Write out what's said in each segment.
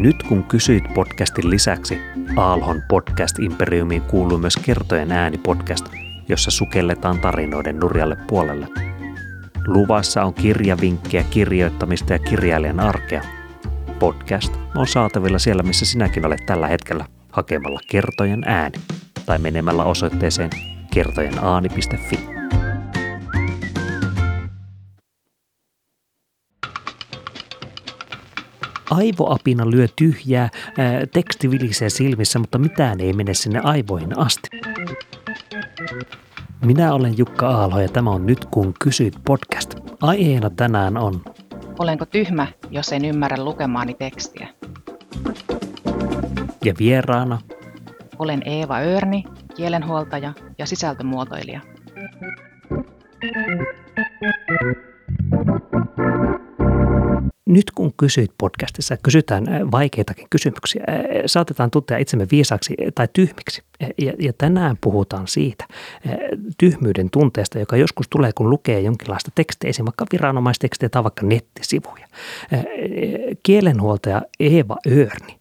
Nyt kun kysyit podcastin lisäksi, Aalhon podcast-imperiumiin kuuluu myös Kertojen ääni podcast, jossa sukelletaan tarinoiden nurjalle puolelle. Luvassa on kirjavinkkejä, kirjoittamista ja kirjailijan arkea. Podcast on saatavilla siellä, missä sinäkin olet tällä hetkellä, hakemalla Kertojen ääni tai menemällä osoitteeseen kertojenaani.fi. Aivoapina lyö tyhjää, teksti vilisee silmissä, mutta mitään ei mene sinne aivoihin asti. Minä olen Jukka Aalho ja tämä on Nyt kun kysyt podcast. Aiheena tänään on: olenko tyhmä, jos en ymmärrä lukemaani tekstiä? Ja vieraana olen Eeva Örni, kielenhuoltaja ja sisältömuotoilija. Nyt kun kysyt podcastissa, kysytään vaikeitakin kysymyksiä. Saatetaan tuntea itsemme viisaaksi tai tyhmiksi. Ja tänään puhutaan siitä tyhmyyden tunteesta, joka joskus tulee, kun lukee jonkinlaista tekstiä, esimerkiksi vaikka viranomaistekstejä tai vaikka nettisivuja. Kielenhuoltaja Eeva Örni,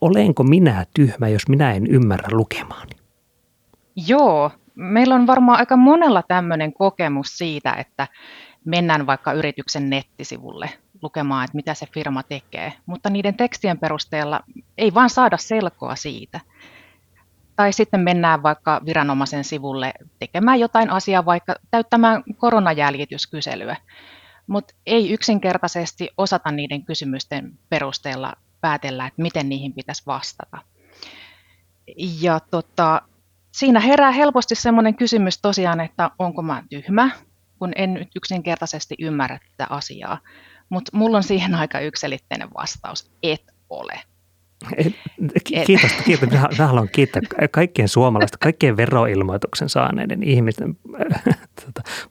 olenko minä tyhmä, jos minä en ymmärrä lukemaani? Joo, meillä on varmaan aika monella tämmöinen kokemus siitä, että mennään vaikka yrityksen nettisivulle lukemaan, että mitä se firma tekee, mutta niiden tekstien perusteella ei vaan saada selkoa siitä. Tai sitten mennään vaikka viranomaisen sivulle tekemään jotain asiaa, vaikka täyttämään koronajäljityskyselyä, mutta ei yksinkertaisesti osata niiden kysymysten perusteella päätellä, että miten niihin pitäisi vastata. Ja siinä herää helposti sellainen kysymys tosiaan, että onko mä tyhmä, kun en nyt yksinkertaisesti ymmärrä tätä asiaa, mutta mulla on siihen aika yksiselitteinen vastaus, et ole. Kiitos. Minä haluan kiittää kaikkien suomalaisten, kaikkien veroilmoituksen saaneiden ihmisten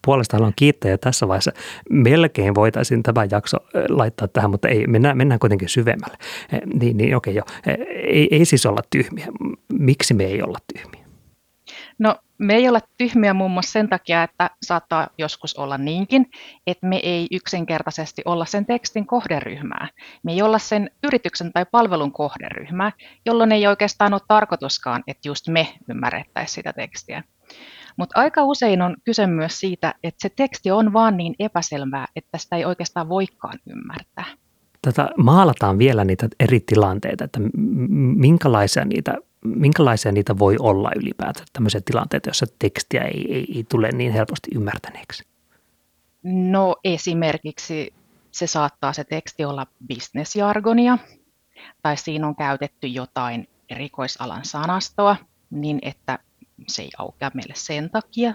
puolesta haluan kiittää, ja tässä vaiheessa melkein voitaisiin tämä jakso laittaa tähän, mutta ei, mennään kuitenkin syvemmälle. Ei siis olla tyhmiä. Miksi me ei olla tyhmiä? No, me ei ole tyhmiä muun muassa sen takia, että saattaa joskus olla niinkin, että me ei yksinkertaisesti olla sen tekstin kohderyhmää. Me ei olla sen yrityksen tai palvelun kohderyhmää, jolloin ei oikeastaan ole tarkoituskaan, että just me ymmärrettäisiin sitä tekstiä. Mutta aika usein on kyse myös siitä, että se teksti on vaan niin epäselvää, että sitä ei oikeastaan voikaan ymmärtää. Maalataan vielä niitä eri tilanteita, että minkälaisia niitä voi olla ylipäätään, tämmöisiä tilanteita, joissa tekstiä ei tule niin helposti ymmärtäneeksi? No esimerkiksi se teksti olla bisnesjargonia, tai siinä on käytetty jotain erikoisalan sanastoa, niin että se ei aukea meille sen takia.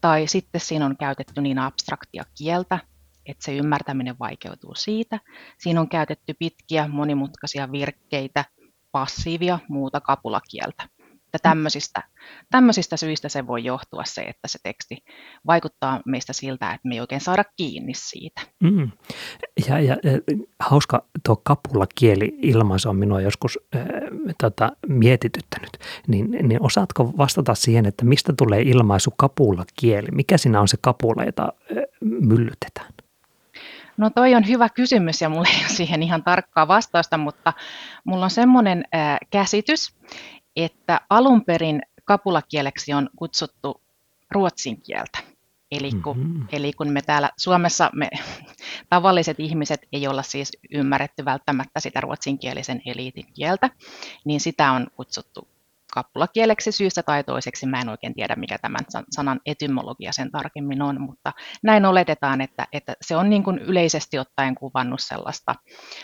Tai sitten siinä on käytetty niin abstraktia kieltä, että se ymmärtäminen vaikeutuu siitä. Siinä on käytetty pitkiä, monimutkaisia virkkeitä, passiivia, muuta kapulakieltä. Tämmöisistä syistä se voi johtua se, että se teksti vaikuttaa meistä siltä, että me ei oikein saada kiinni siitä. Ja hauska tuo kapulakieli-ilmaisu on minua joskus mietityttänyt. Niin osaatko vastata siihen, että mistä tulee ilmaisu kapulakieli? Mikä siinä on se kapula, jota myllytetään? No toi on hyvä kysymys ja mulla ei ole siihen ihan tarkkaa vastausta, mutta mulla on semmoinen käsitys, että alun perin kapulakieleksi on kutsuttu ruotsin kieltä. Eli kun me täällä Suomessa, me tavalliset ihmiset ei olla siis ymmärretty välttämättä sitä ruotsinkielisen eliitin kieltä, niin sitä on kutsuttu kappulakieleksi syystä tai toiseksi. Mä en oikein tiedä, mikä tämän sanan etymologia sen tarkemmin on, mutta näin oletetaan, että se on niin kuin yleisesti ottaen kuvannut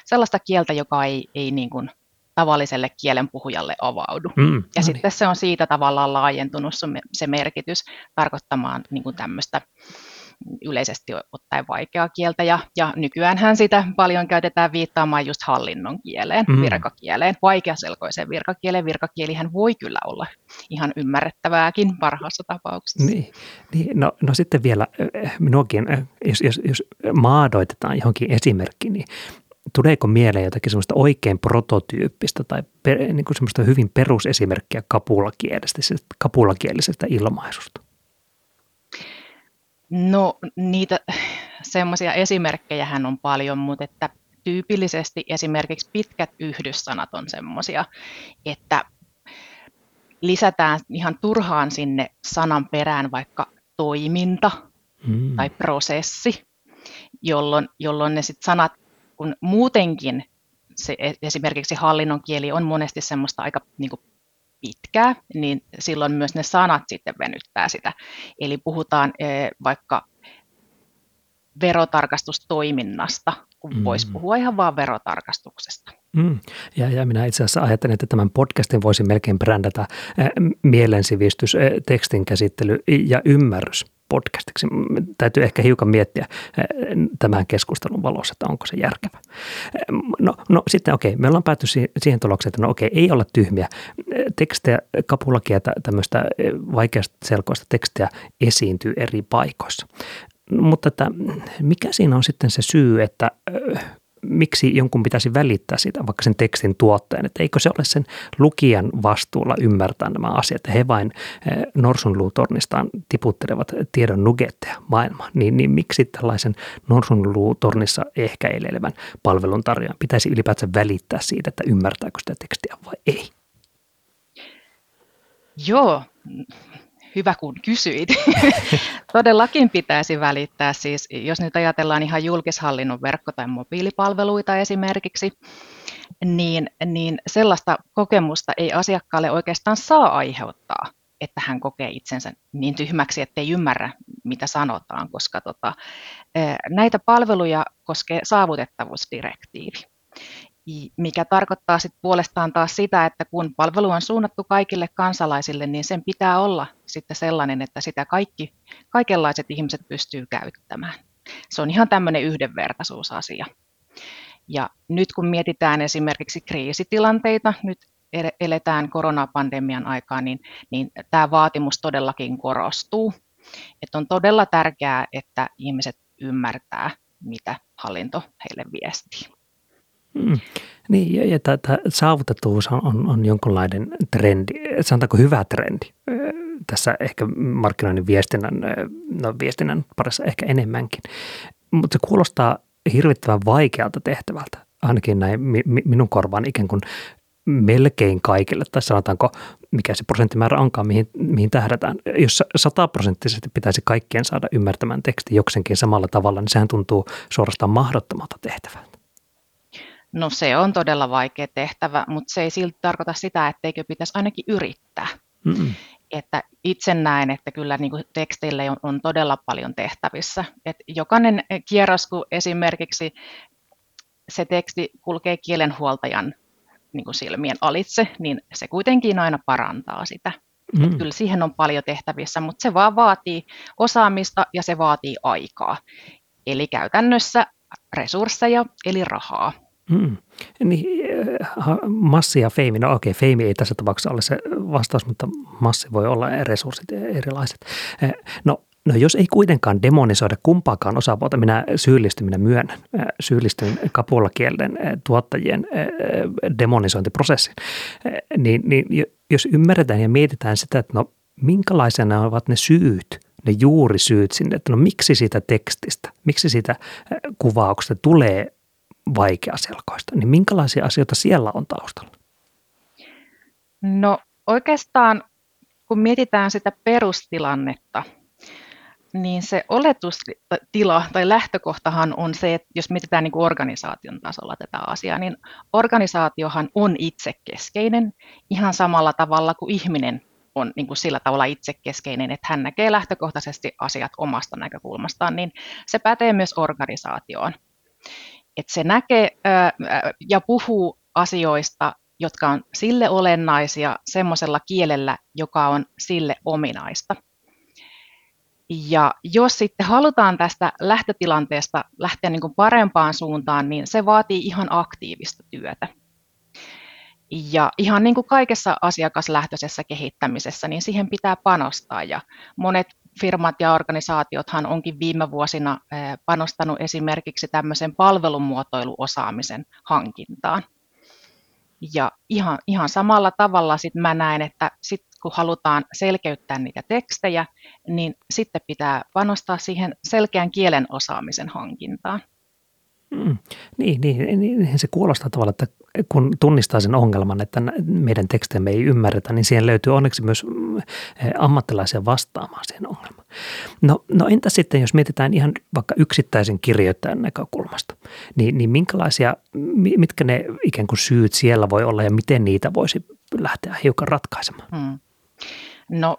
sellaista kieltä, joka ei niin kuin tavalliselle kielenpuhujalle avaudu. Ja sitten se on siitä tavallaan laajentunut se merkitys tarkoittamaan niin kuin tämmöistä yleisesti ottaen vaikeaa kieltä, ja nykyäänhän sitä paljon käytetään viittaamaan just hallinnon kieleen, virkakieleen, vaikeaselkoiseen virkakieleen. Virkakielihän voi kyllä olla ihan ymmärrettävääkin parhaassa tapauksessa. Niin. No sitten vielä minuakin, jos maadoitetaan johonkin esimerkkiin, niin tuleeko mieleen jotakin semmoista oikein prototyyppistä tai niin kuin semmoista hyvin perusesimerkkiä kapulakielisestä ilmaisusta? No niitä semmoisia esimerkkejähän on paljon, mutta että tyypillisesti esimerkiksi pitkät yhdyssanat on semmoisia, että lisätään ihan turhaan sinne sanan perään vaikka toiminta tai prosessi, jolloin ne sit sanat, kun muutenkin se, esimerkiksi hallinnon kieli on monesti semmoista aika niin kuin pitkää, niin silloin myös ne sanat sitten venyttää sitä. Eli puhutaan vaikka verotarkastustoiminnasta, kun voisi puhua ihan vaan verotarkastuksesta. Ja minä itse asiassa ajattelin, että tämän podcastin voisi melkein brändätä mielensivistys, tekstin käsittely ja ymmärrys podcastiksi. Täytyy ehkä hiukan miettiä tämän keskustelun valossa, että onko se järkevä. No sitten okei, me ollaan päätty siihen tulokseen, että ei olla tyhmiä. Tekstejä, kapulakia, tämmöistä vaikeasta selkoista tekstiä esiintyy eri paikoissa. Mutta mikä siinä on sitten se syy, että miksi jonkun pitäisi välittää sitä, vaikka sen tekstin tuotteen, että eikö se ole sen lukijan vastuulla ymmärtää nämä asiat, että he vain norsunluutornistaan tiputtelevat tiedon nugetteja maailmaan, niin miksi tällaisen norsunluutornissa ehkä elelevän palveluntarjoajan pitäisi ylipäätään välittää siitä, että ymmärtääkö sitä tekstiä vai ei? Joo, hyvä kun kysyit. Todellakin pitäisi välittää, siis jos nyt ajatellaan ihan julkishallinnon verkko- tai mobiilipalveluita esimerkiksi, niin sellaista kokemusta ei asiakkaalle oikeastaan saa aiheuttaa, että hän kokee itsensä niin tyhmäksi, ettei ymmärrä, mitä sanotaan, koska näitä palveluja koskee saavutettavuusdirektiivi, mikä tarkoittaa sit puolestaan taas sitä, että kun palvelu on suunnattu kaikille kansalaisille, niin sen pitää olla sitten sellainen, että sitä kaikenlaiset ihmiset pystyy käyttämään. Se on ihan tämmöinen yhdenvertaisuusasia. Ja nyt kun mietitään esimerkiksi kriisitilanteita, nyt eletään koronapandemian aikaa, niin tämä vaatimus todellakin korostuu. Että on todella tärkeää, että ihmiset ymmärtää, mitä hallinto heille viestii. Niin, ja saavutettavuus on jonkinlainen trendi, sanotaanko hyvä trendi. Tässä ehkä markkinoinnin viestinnän parissa ehkä enemmänkin. Mutta se kuulostaa hirvittävän vaikealta tehtävältä, ainakin näin minun korvaan ikään kuin melkein kaikille, tai sanotaanko, mikä se prosenttimäärä onkaan, mihin tähdätään. Jos 100% pitäisi kaikkien saada ymmärtämään teksti jokseenkin samalla tavalla, niin sehän tuntuu suorastaan mahdottomalta tehtävältä. No se on todella vaikea tehtävä, mutta se ei silti tarkoita sitä, etteikö pitäisi ainakin yrittää. Että itse näen, että kyllä niin kuin tekstille on todella paljon tehtävissä. Et jokainen kierros, kun esimerkiksi se teksti kulkee kielenhuoltajan niin kuin silmien alitse, niin se kuitenkin aina parantaa sitä. Että kyllä siihen on paljon tehtävissä, mutta se vaan vaatii osaamista ja se vaatii aikaa. Eli käytännössä resursseja, eli rahaa. Niin, massi ja feimi, feimi ei tässä tapauksessa ole se vastaus, mutta massi voi olla resurssit erilaiset. No jos ei kuitenkaan demonisoida kumpaakaan osapuolta, minä myönnän, syyllistyn kapulakielen tuottajien demonisointiprosessiin, niin jos ymmärretään ja mietitään sitä, että minkälaisia ne ovat ne syyt, ne juurisyyt sinne, että miksi siitä tekstistä, miksi siitä kuvauksesta tulee vaikeaselkoista, niin minkälaisia asioita siellä on taustalla? No oikeastaan, kun mietitään sitä perustilannetta, niin se oletustila tai lähtökohtahan on se, että jos mietitään niin kuin organisaation tasolla tätä asiaa, niin organisaatiohan on itsekeskeinen ihan samalla tavalla kuin ihminen on niin kuin sillä tavalla itsekeskeinen, että hän näkee lähtökohtaisesti asiat omasta näkökulmastaan, niin se pätee myös organisaatioon. Että se näkee ja puhuu asioista, jotka on sille olennaisia semmoisella kielellä, joka on sille ominaista. Ja jos sitten halutaan tästä lähtötilanteesta lähteä niin kuin parempaan suuntaan, niin se vaatii ihan aktiivista työtä. Ja ihan niin kuin kaikessa asiakaslähtöisessä kehittämisessä, niin siihen pitää panostaa. Ja monet firmat ja organisaatiothan onkin viime vuosina panostanut esimerkiksi tämmöisen palvelumuotoiluosaamisen hankintaan. Ja ihan samalla tavalla sit mä näen, että sit kun halutaan selkeyttää niitä tekstejä, niin sitten pitää panostaa siihen selkeän kielen osaamisen hankintaan. Niin, se kuulostaa tavallaan, että kun tunnistaa sen ongelman, että meidän tekstejämme ei ymmärretä, niin siihen löytyy onneksi myös ammattilaisia vastaamaan siihen ongelmaan. No entä sitten, jos mietitään ihan vaikka yksittäisen kirjoittajan näkökulmasta, niin mitkä ne ikään kuin syyt siellä voi olla ja miten niitä voisi lähteä hiukan ratkaisemaan? No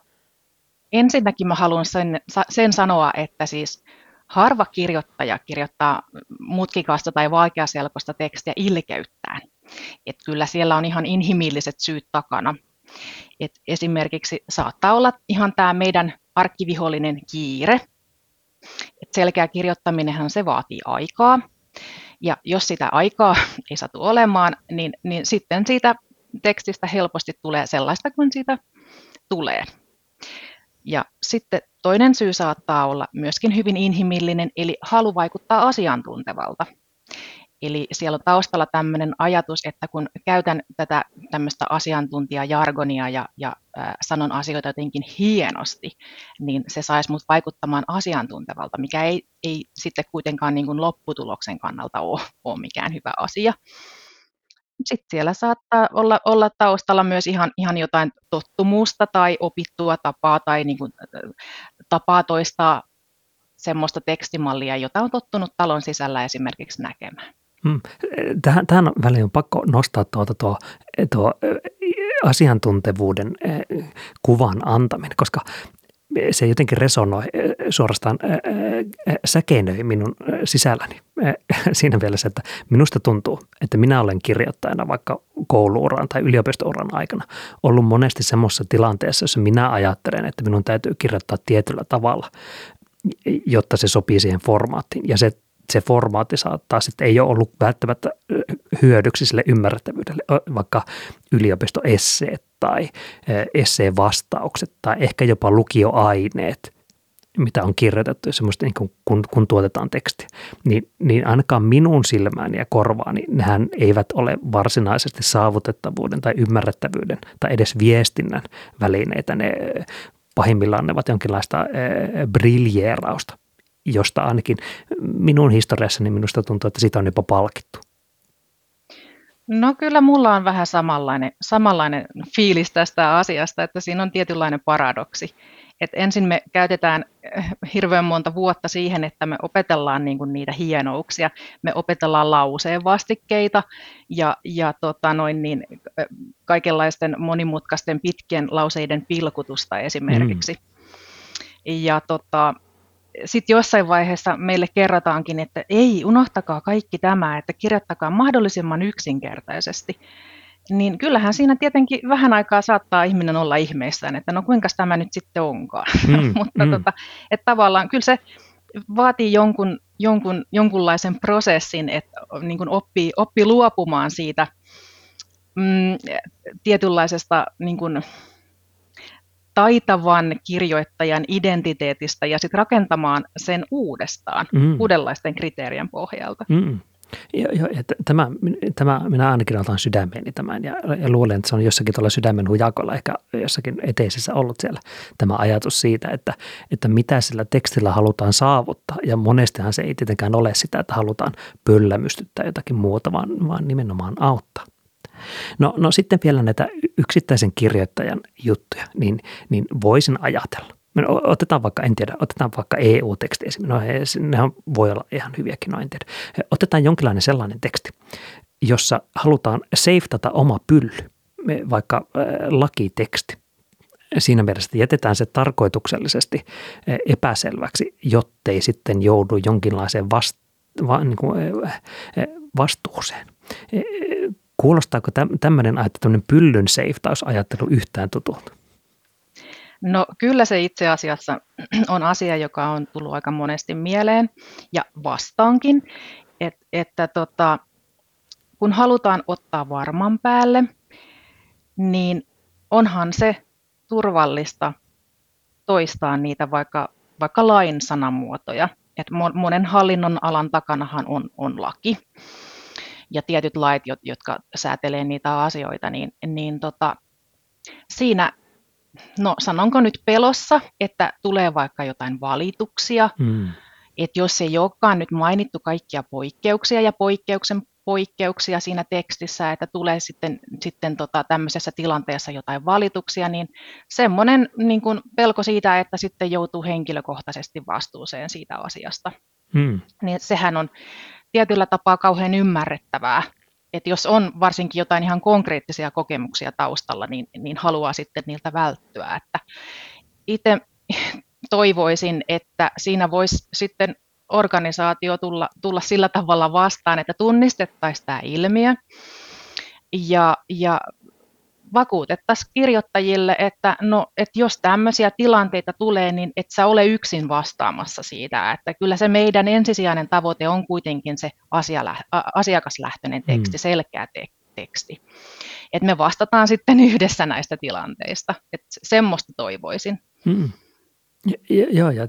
ensinnäkin mä haluan sen sanoa, että siis harva kirjoittaja kirjoittaa mutkikasta tai vaikeaselkoista tekstiä ilkeyttään. Että kyllä siellä on ihan inhimilliset syyt takana. Et esimerkiksi saattaa olla ihan tämä meidän arkkivihollinen kiire. Et selkeä kirjoittaminenhan se vaatii aikaa. Ja jos sitä aikaa ei satu olemaan, niin sitten siitä tekstistä helposti tulee sellaista kuin siitä tulee. Ja sitten toinen syy saattaa olla myöskin hyvin inhimillinen, eli halu vaikuttaa asiantuntevalta. Eli siellä on taustalla tämmöinen ajatus, että kun käytän tätä tämmöistä asiantuntijajargonia ja sanon asioita jotenkin hienosti, niin se saisi mut vaikuttamaan asiantuntevalta, mikä ei sitten kuitenkaan niin kuin lopputuloksen kannalta ole mikään hyvä asia. Sitten siellä saattaa olla taustalla myös ihan jotain tottumusta tai opittua tapaa tai niin kuin tapaa toistaa semmoista tekstimallia, jota on tottunut talon sisällä esimerkiksi näkemään. Tähän väliin on pakko nostaa tuo asiantuntevuuden kuvan antaminen, koska se jotenkin resonoi suorastaan säkeinöi minun sisälläni siinä mielessä, että minusta tuntuu, että minä olen kirjoittajana vaikka kouluuran tai yliopistouran aikana ollut monesti semmoisessa tilanteessa, jossa minä ajattelen, että minun täytyy kirjoittaa tietyllä tavalla, jotta se sopii siihen formaattiin. Ja se formaatti saattaa sitten ei ole ollut välttämättä hyödyksi sille ymmärrettävyydelle, vaikka yliopistoesseet tai esseen vastaukset tai ehkä jopa lukioaineet, mitä on kirjoitettu, semmoista niin kun tuotetaan tekstiä, niin ainakaan minun silmääni ja korvaani nehän eivät ole varsinaisesti saavutettavuuden tai ymmärrettävyyden tai edes viestinnän välineitä. Ne pahimmillaan ne ovat jonkinlaista briljeerausta, josta ainakin minun historiassani minusta tuntuu, että siitä on jopa palkittu. No kyllä mulla on vähän samanlainen fiilis tästä asiasta, että siinä on tietynlainen paradoksi. Et ensin me käytetään hirveän monta vuotta siihen, että me opetellaan niinku niitä hienouksia, me opetellaan lauseen vastikkeita ja kaikenlaisten monimutkaisten pitkien lauseiden pilkutusta esimerkiksi. Ja sitten jossain vaiheessa meille kerrotaankin, että ei, unohtakaa kaikki tämä, että kirjoittakaa mahdollisimman yksinkertaisesti. Niin kyllähän siinä tietenkin vähän aikaa saattaa ihminen olla ihmeissään, että no kuinka tämä nyt sitten onkaan. Mutta että tavallaan kyllä se vaatii jonkunlaisen prosessin, että niin kuin oppii luopumaan siitä tietynlaisesta niin kuin taitavan kirjoittajan identiteetistä ja sitten rakentamaan sen uudestaan uudenlaisten kriteerien pohjalta. Joo, tämä minä ainakin otan sydämeeni tämän ja luulen, että se on jossakin tuolla sydämen hujakolla ehkä jossakin eteisessä ollut siellä tämä ajatus siitä, että mitä sillä tekstillä halutaan saavuttaa. Ja monestihan se ei tietenkään ole sitä, että halutaan pöllämystyttää jotakin muuta, vaan nimenomaan auttaa. No sitten vielä näitä yksittäisen kirjoittajan juttuja, niin voisin ajatella. Otetaan vaikka EU-teksti esimerkiksi. Nehän voi olla ihan hyviäkin, Otetaan jonkinlainen sellainen teksti, jossa halutaan seiftata oma pylly, vaikka lakiteksti. Siinä mielessä jätetään se tarkoituksellisesti epäselväksi, jottei sitten joudu jonkinlaiseen vastuuseen. Kuulostaako tämmöinen ajattelu, tämmöinen pyllyn seiftausajattelu yhtään tutulta? No kyllä se itse asiassa on asia, joka on tullut aika monesti mieleen ja vastaankin, että kun halutaan ottaa varman päälle, niin onhan se turvallista toistaa niitä vaikka lain sanamuotoja. Et monen hallinnon alan takanahan on laki ja tietyt lait, jotka säätelee niitä asioita, niin siinä sanonko nyt pelossa, että tulee vaikka jotain valituksia että jos ei olekaan nyt mainittu kaikkia poikkeuksia ja poikkeuksen poikkeuksia siinä tekstissä, että tulee sitten tämmöisessä tilanteessa jotain valituksia, niin semmoinen niin kuin pelko siitä, että sitten joutuu henkilökohtaisesti vastuuseen siitä asiasta. Niin sehän on tietyllä tapaa kauhean ymmärrettävää, että jos on varsinkin jotain ihan konkreettisia kokemuksia taustalla, niin haluaa sitten niiltä välttyä. Että itse toivoisin, että siinä voisi sitten organisaatio tulla sillä tavalla vastaan, että tunnistettaisiin tämä ilmiö ja vakuutettaisiin kirjoittajille, että jos tämmöisiä tilanteita tulee, niin et sä ole yksin vastaamassa siitä, että kyllä se meidän ensisijainen tavoite on kuitenkin se asiakaslähtöinen teksti, selkeä teksti. Et me vastataan sitten yhdessä näistä tilanteista, että semmoista toivoisin. Joo, ja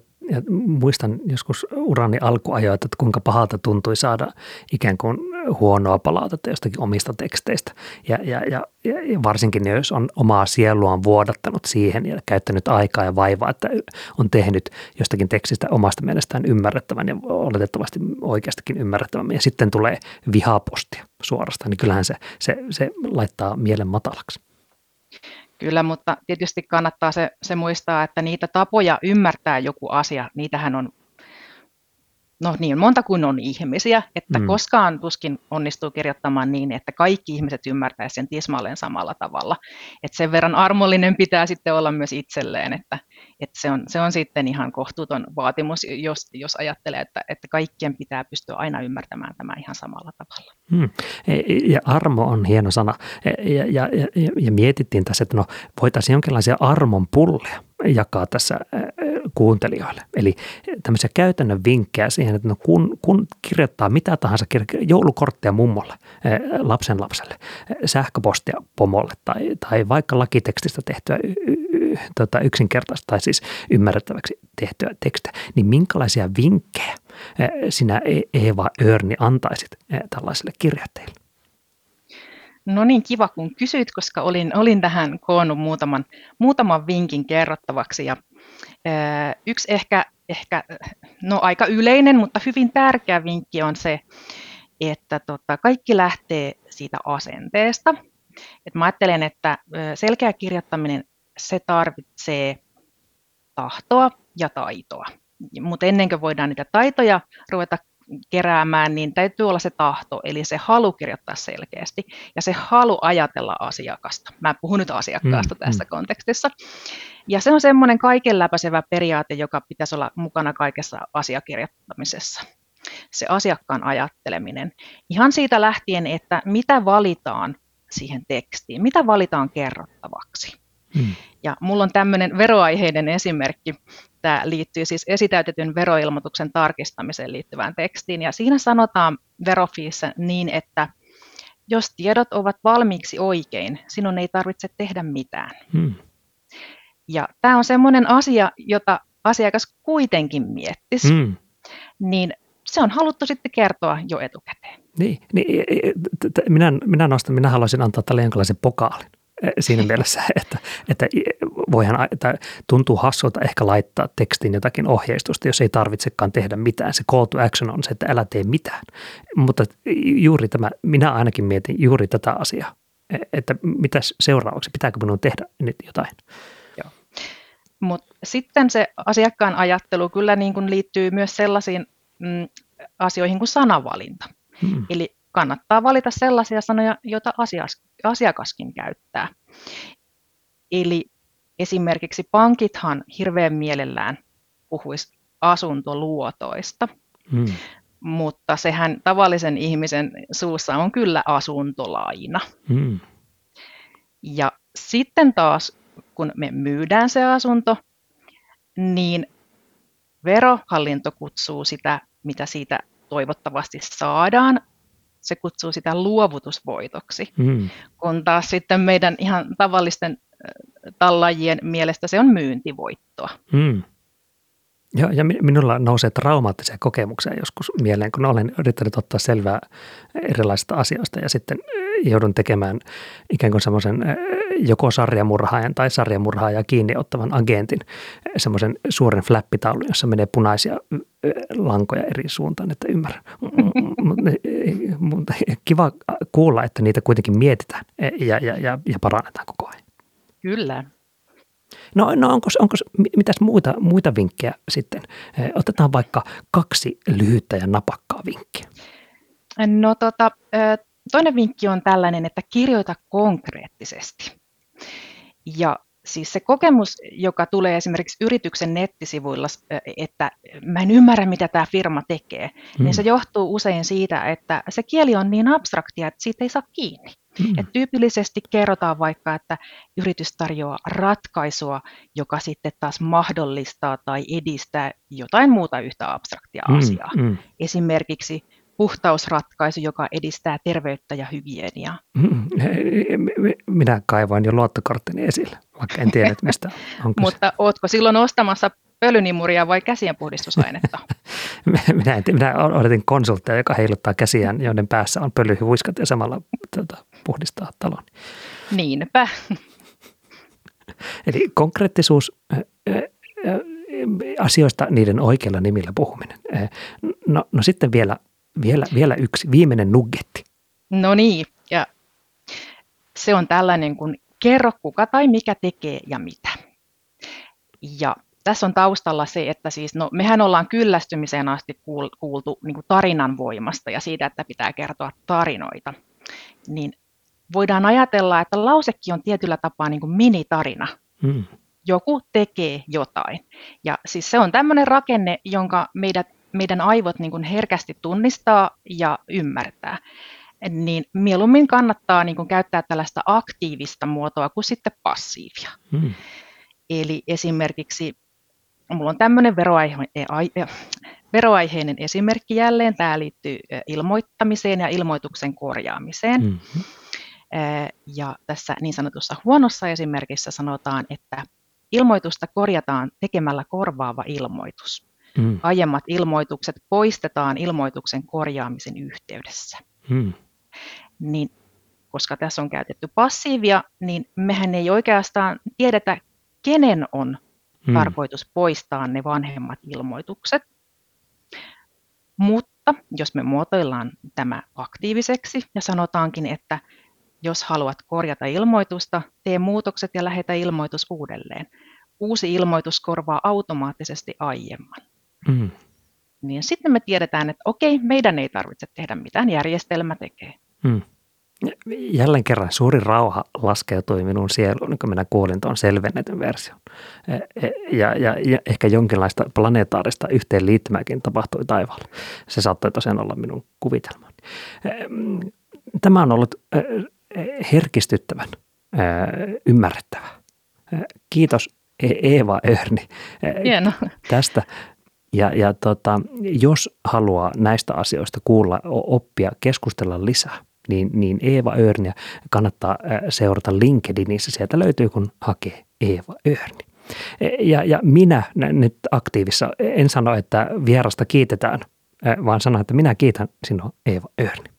muistan joskus urani alkuajoita, että kuinka pahalta tuntui saada ikään kuin huonoa palautetta jostakin omista teksteistä. Ja varsinkin jos on omaa sieluaan vuodattanut siihen ja käyttänyt aikaa ja vaivaa, että on tehnyt jostakin tekstistä omasta mielestään ymmärrettävän ja oletettavasti oikeastikin ymmärrettävän. Ja sitten tulee vihapostia suorastaan, niin kyllähän se laittaa mielen matalaksi. Kyllä, mutta tietysti kannattaa se muistaa, että niitä tapoja ymmärtää joku asia, niitähän on niin monta kuin on ihmisiä, että koskaan tuskin onnistuu kirjoittamaan niin, että kaikki ihmiset ymmärtäisivät sen tismalleen samalla tavalla. Että sen verran armollinen pitää sitten olla myös itselleen, että se on sitten ihan kohtuuton vaatimus, jos ajattelee, että kaikkien pitää pystyä aina ymmärtämään tämä ihan samalla tavalla. Ja armo on hieno sana. Ja mietittiin tässä, että voitaisiin jonkinlaisia armon pulleja jakaa tässä kuuntelijoille. Eli tämmöisiä käytännön vinkkejä siihen, että kun kirjoittaa mitä tahansa, joulukortteja mummolle, lapsenlapselle, sähköpostia pomolle tai vaikka lakitekstistä tehtyä yksinkertaista tai siis ymmärrettäväksi tehtyä tekstiä, niin minkälaisia vinkkejä sinä Eeva Örni antaisit tällaisille kirjoittajille? No niin, kiva kun kysyit, koska olin tähän koonnut muutaman vinkin kerrottavaksi. Ja yksi ehkä aika yleinen, mutta hyvin tärkeä vinkki on se, että kaikki lähtee siitä asenteesta. Et mä ajattelen, että selkeä kirjoittaminen, se tarvitsee tahtoa ja taitoa. Mutta ennen kuin voidaan niitä taitoja ruveta keräämään, niin täytyy olla se tahto, eli se halu kirjoittaa selkeästi ja se halu ajatella asiakasta. Mä puhun nyt asiakkaasta tässä kontekstissa. Ja se on semmoinen kaiken läpäisevä periaate, joka pitäisi olla mukana kaikessa asiakirjoittamisessa. Se asiakkaan ajatteleminen. Ihan siitä lähtien, että mitä valitaan siihen tekstiin, mitä valitaan kerrottavaksi. Ja mulla on tämmöinen veroaiheinen esimerkki. Tämä liittyy siis esitäytetyn veroilmoituksen tarkistamiseen liittyvään tekstiin. Ja siinä sanotaan verofiissä niin, että jos tiedot ovat valmiiksi oikein, sinun ei tarvitse tehdä mitään. Ja tämä on semmoinen asia, jota asiakas kuitenkin miettisi, niin se on haluttu sitten kertoa jo etukäteen. Niin minä haluaisin antaa tälle jonkinlaisen pokaalin. Siinä mielessä, että tuntuu hassulta ehkä laittaa tekstiin jotakin ohjeistusta, jos ei tarvitsekaan tehdä mitään. Se call to action on se, että älä tee mitään. Mutta juuri tämä, minä ainakin mietin juuri tätä asiaa, että mitä seuraavaksi, pitääkö minun tehdä nyt jotain. Joo. Mut sitten se asiakkaan ajattelu kyllä niin kuin liittyy myös sellaisiin asioihin kuin sanavalinta. Eli kannattaa valita sellaisia sanoja, joita asiakaskin käyttää. Eli esimerkiksi pankithan hirveän mielellään puhuisi asuntoluotoista, mutta sehän tavallisen ihmisen suussa on kyllä asuntolaina. Ja sitten taas, kun me myydään se asunto, niin verohallinto kutsuu sitä, mitä siitä toivottavasti saadaan, se kutsuu sitä luovutusvoitoksi, kun taas sitten meidän ihan tavallisten tallajien mielestä se on myyntivoittoa. Ja minulla nousee traumaattisia kokemuksia joskus mieleen, kun olen yrittänyt ottaa selvää erilaisista asioista ja sitten joudun tekemään ikään kuin semmoisen joko sarjamurhaajan tai sarjamurhaajaa kiinni ottavan agentin semmoisen suuren flappitaulun, jossa menee punaisia lankoja eri suuntaan, että ymmärrän. Kiva kuulla, että niitä kuitenkin mietitään ja parannetaan koko ajan. Kyllä. No onko mitäs muita vinkkejä sitten? Otetaan vaikka 2 lyhyttä ja napakkaa vinkkiä. No toinen vinkki on tällainen, että kirjoita konkreettisesti. Ja siis se kokemus, joka tulee esimerkiksi yrityksen nettisivuilla, että mä en ymmärrä, mitä tämä firma tekee, niin se johtuu usein siitä, että se kieli on niin abstraktia, että siitä ei saa kiinni. Et tyypillisesti kerrotaan vaikka, että yritys tarjoaa ratkaisua, joka sitten taas mahdollistaa tai edistää jotain muuta yhtä abstraktia asiaa. Esimerkiksi puhtausratkaisu, joka edistää terveyttä ja hygieniaa. Minä kaivoin jo luottokorttini esille, vaikka en tiedä, mistä on kyse. Mutta ootko silloin ostamassa pölynimuria vai käsienpuhdistusainetta? Minä odotin konsulttia, joka heiluttaa käsiään, joiden päässä on pölyhuiskat ja samalla puhdistaa talon. Niinpä. Eli konkreettisuus, asioista niiden oikeilla nimillä puhuminen. No sitten vielä yksi viimeinen nuggetti. No niin, ja se on tällainen kuin kerro kuka tai mikä tekee ja mitä. Ja tässä on taustalla se, että siis, no, mehän ollaan kyllästymiseen asti kuultu niin kuin tarinan voimasta ja siitä, että pitää kertoa tarinoita. Niin voidaan ajatella, että lausekin on tietyllä tapaa niin kuin minitarina. Joku tekee jotain. Ja siis se on tämmöinen rakenne, jonka meidän aivot niin kuin herkästi tunnistaa ja ymmärtää. Niin mieluummin kannattaa niin kuin käyttää tällaista aktiivista muotoa kuin sitten passiivia. Eli esimerkiksi mulla on tämmöinen veroaiheinen esimerkki jälleen. Tämä liittyy ilmoittamiseen ja ilmoituksen korjaamiseen. Ja tässä niin sanotussa huonossa esimerkissä sanotaan, että ilmoitusta korjataan tekemällä korvaava ilmoitus. Aiemmat ilmoitukset poistetaan ilmoituksen korjaamisen yhteydessä. Niin, koska tässä on käytetty passiivia, niin mehän ei oikeastaan tiedetä, kenen on tarkoitus poistaa ne vanhemmat ilmoitukset, mutta jos me muotoillaan tämä aktiiviseksi ja sanotaankin, että jos haluat korjata ilmoitusta, tee muutokset ja lähetä ilmoitus uudelleen. Uusi ilmoitus korvaa automaattisesti aiemman. Niin sitten me tiedetään, että okei, meidän ei tarvitse tehdä mitään, järjestelmä tekee. Jälleen kerran suuri rauha laskeutui minun sieluun, kun minä kuulin tuon selvennetyn version. Ja ehkä jonkinlaista planeetaarista yhteenliittymääkin tapahtui taivaalla. Se saattoi tosiaan olla minun kuvitelmani. Tämä on ollut herkistyttävän ymmärrettävä. Kiitos Eeva Örni tästä. Ja jos haluaa näistä asioista kuulla, oppia, keskustella lisää, niin Eeva Örniä kannattaa seurata LinkedInissä. Sieltä löytyy, kun hakee Eeva Örni. Ja minä nyt aktiivissa en sano, että vierasta kiitetään, vaan sanon, että minä kiitän sinua, Eeva Örni.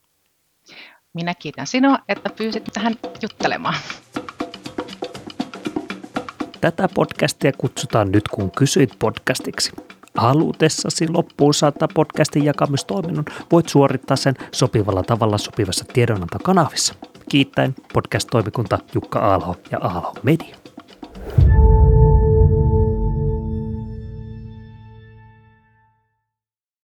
Minä kiitän sinua, että pyysit tähän juttelemaan. Tätä podcastia kutsutaan Nyt kun kysyit -podcastiksi. Halutessasi loppuun saattaa podcastin jakamistoiminnon voit suorittaa sen sopivalla tavalla sopivassa tiedonantokanavissa. Kiittäen podcast-toimikunta Jukka Aalho ja Aalho Media.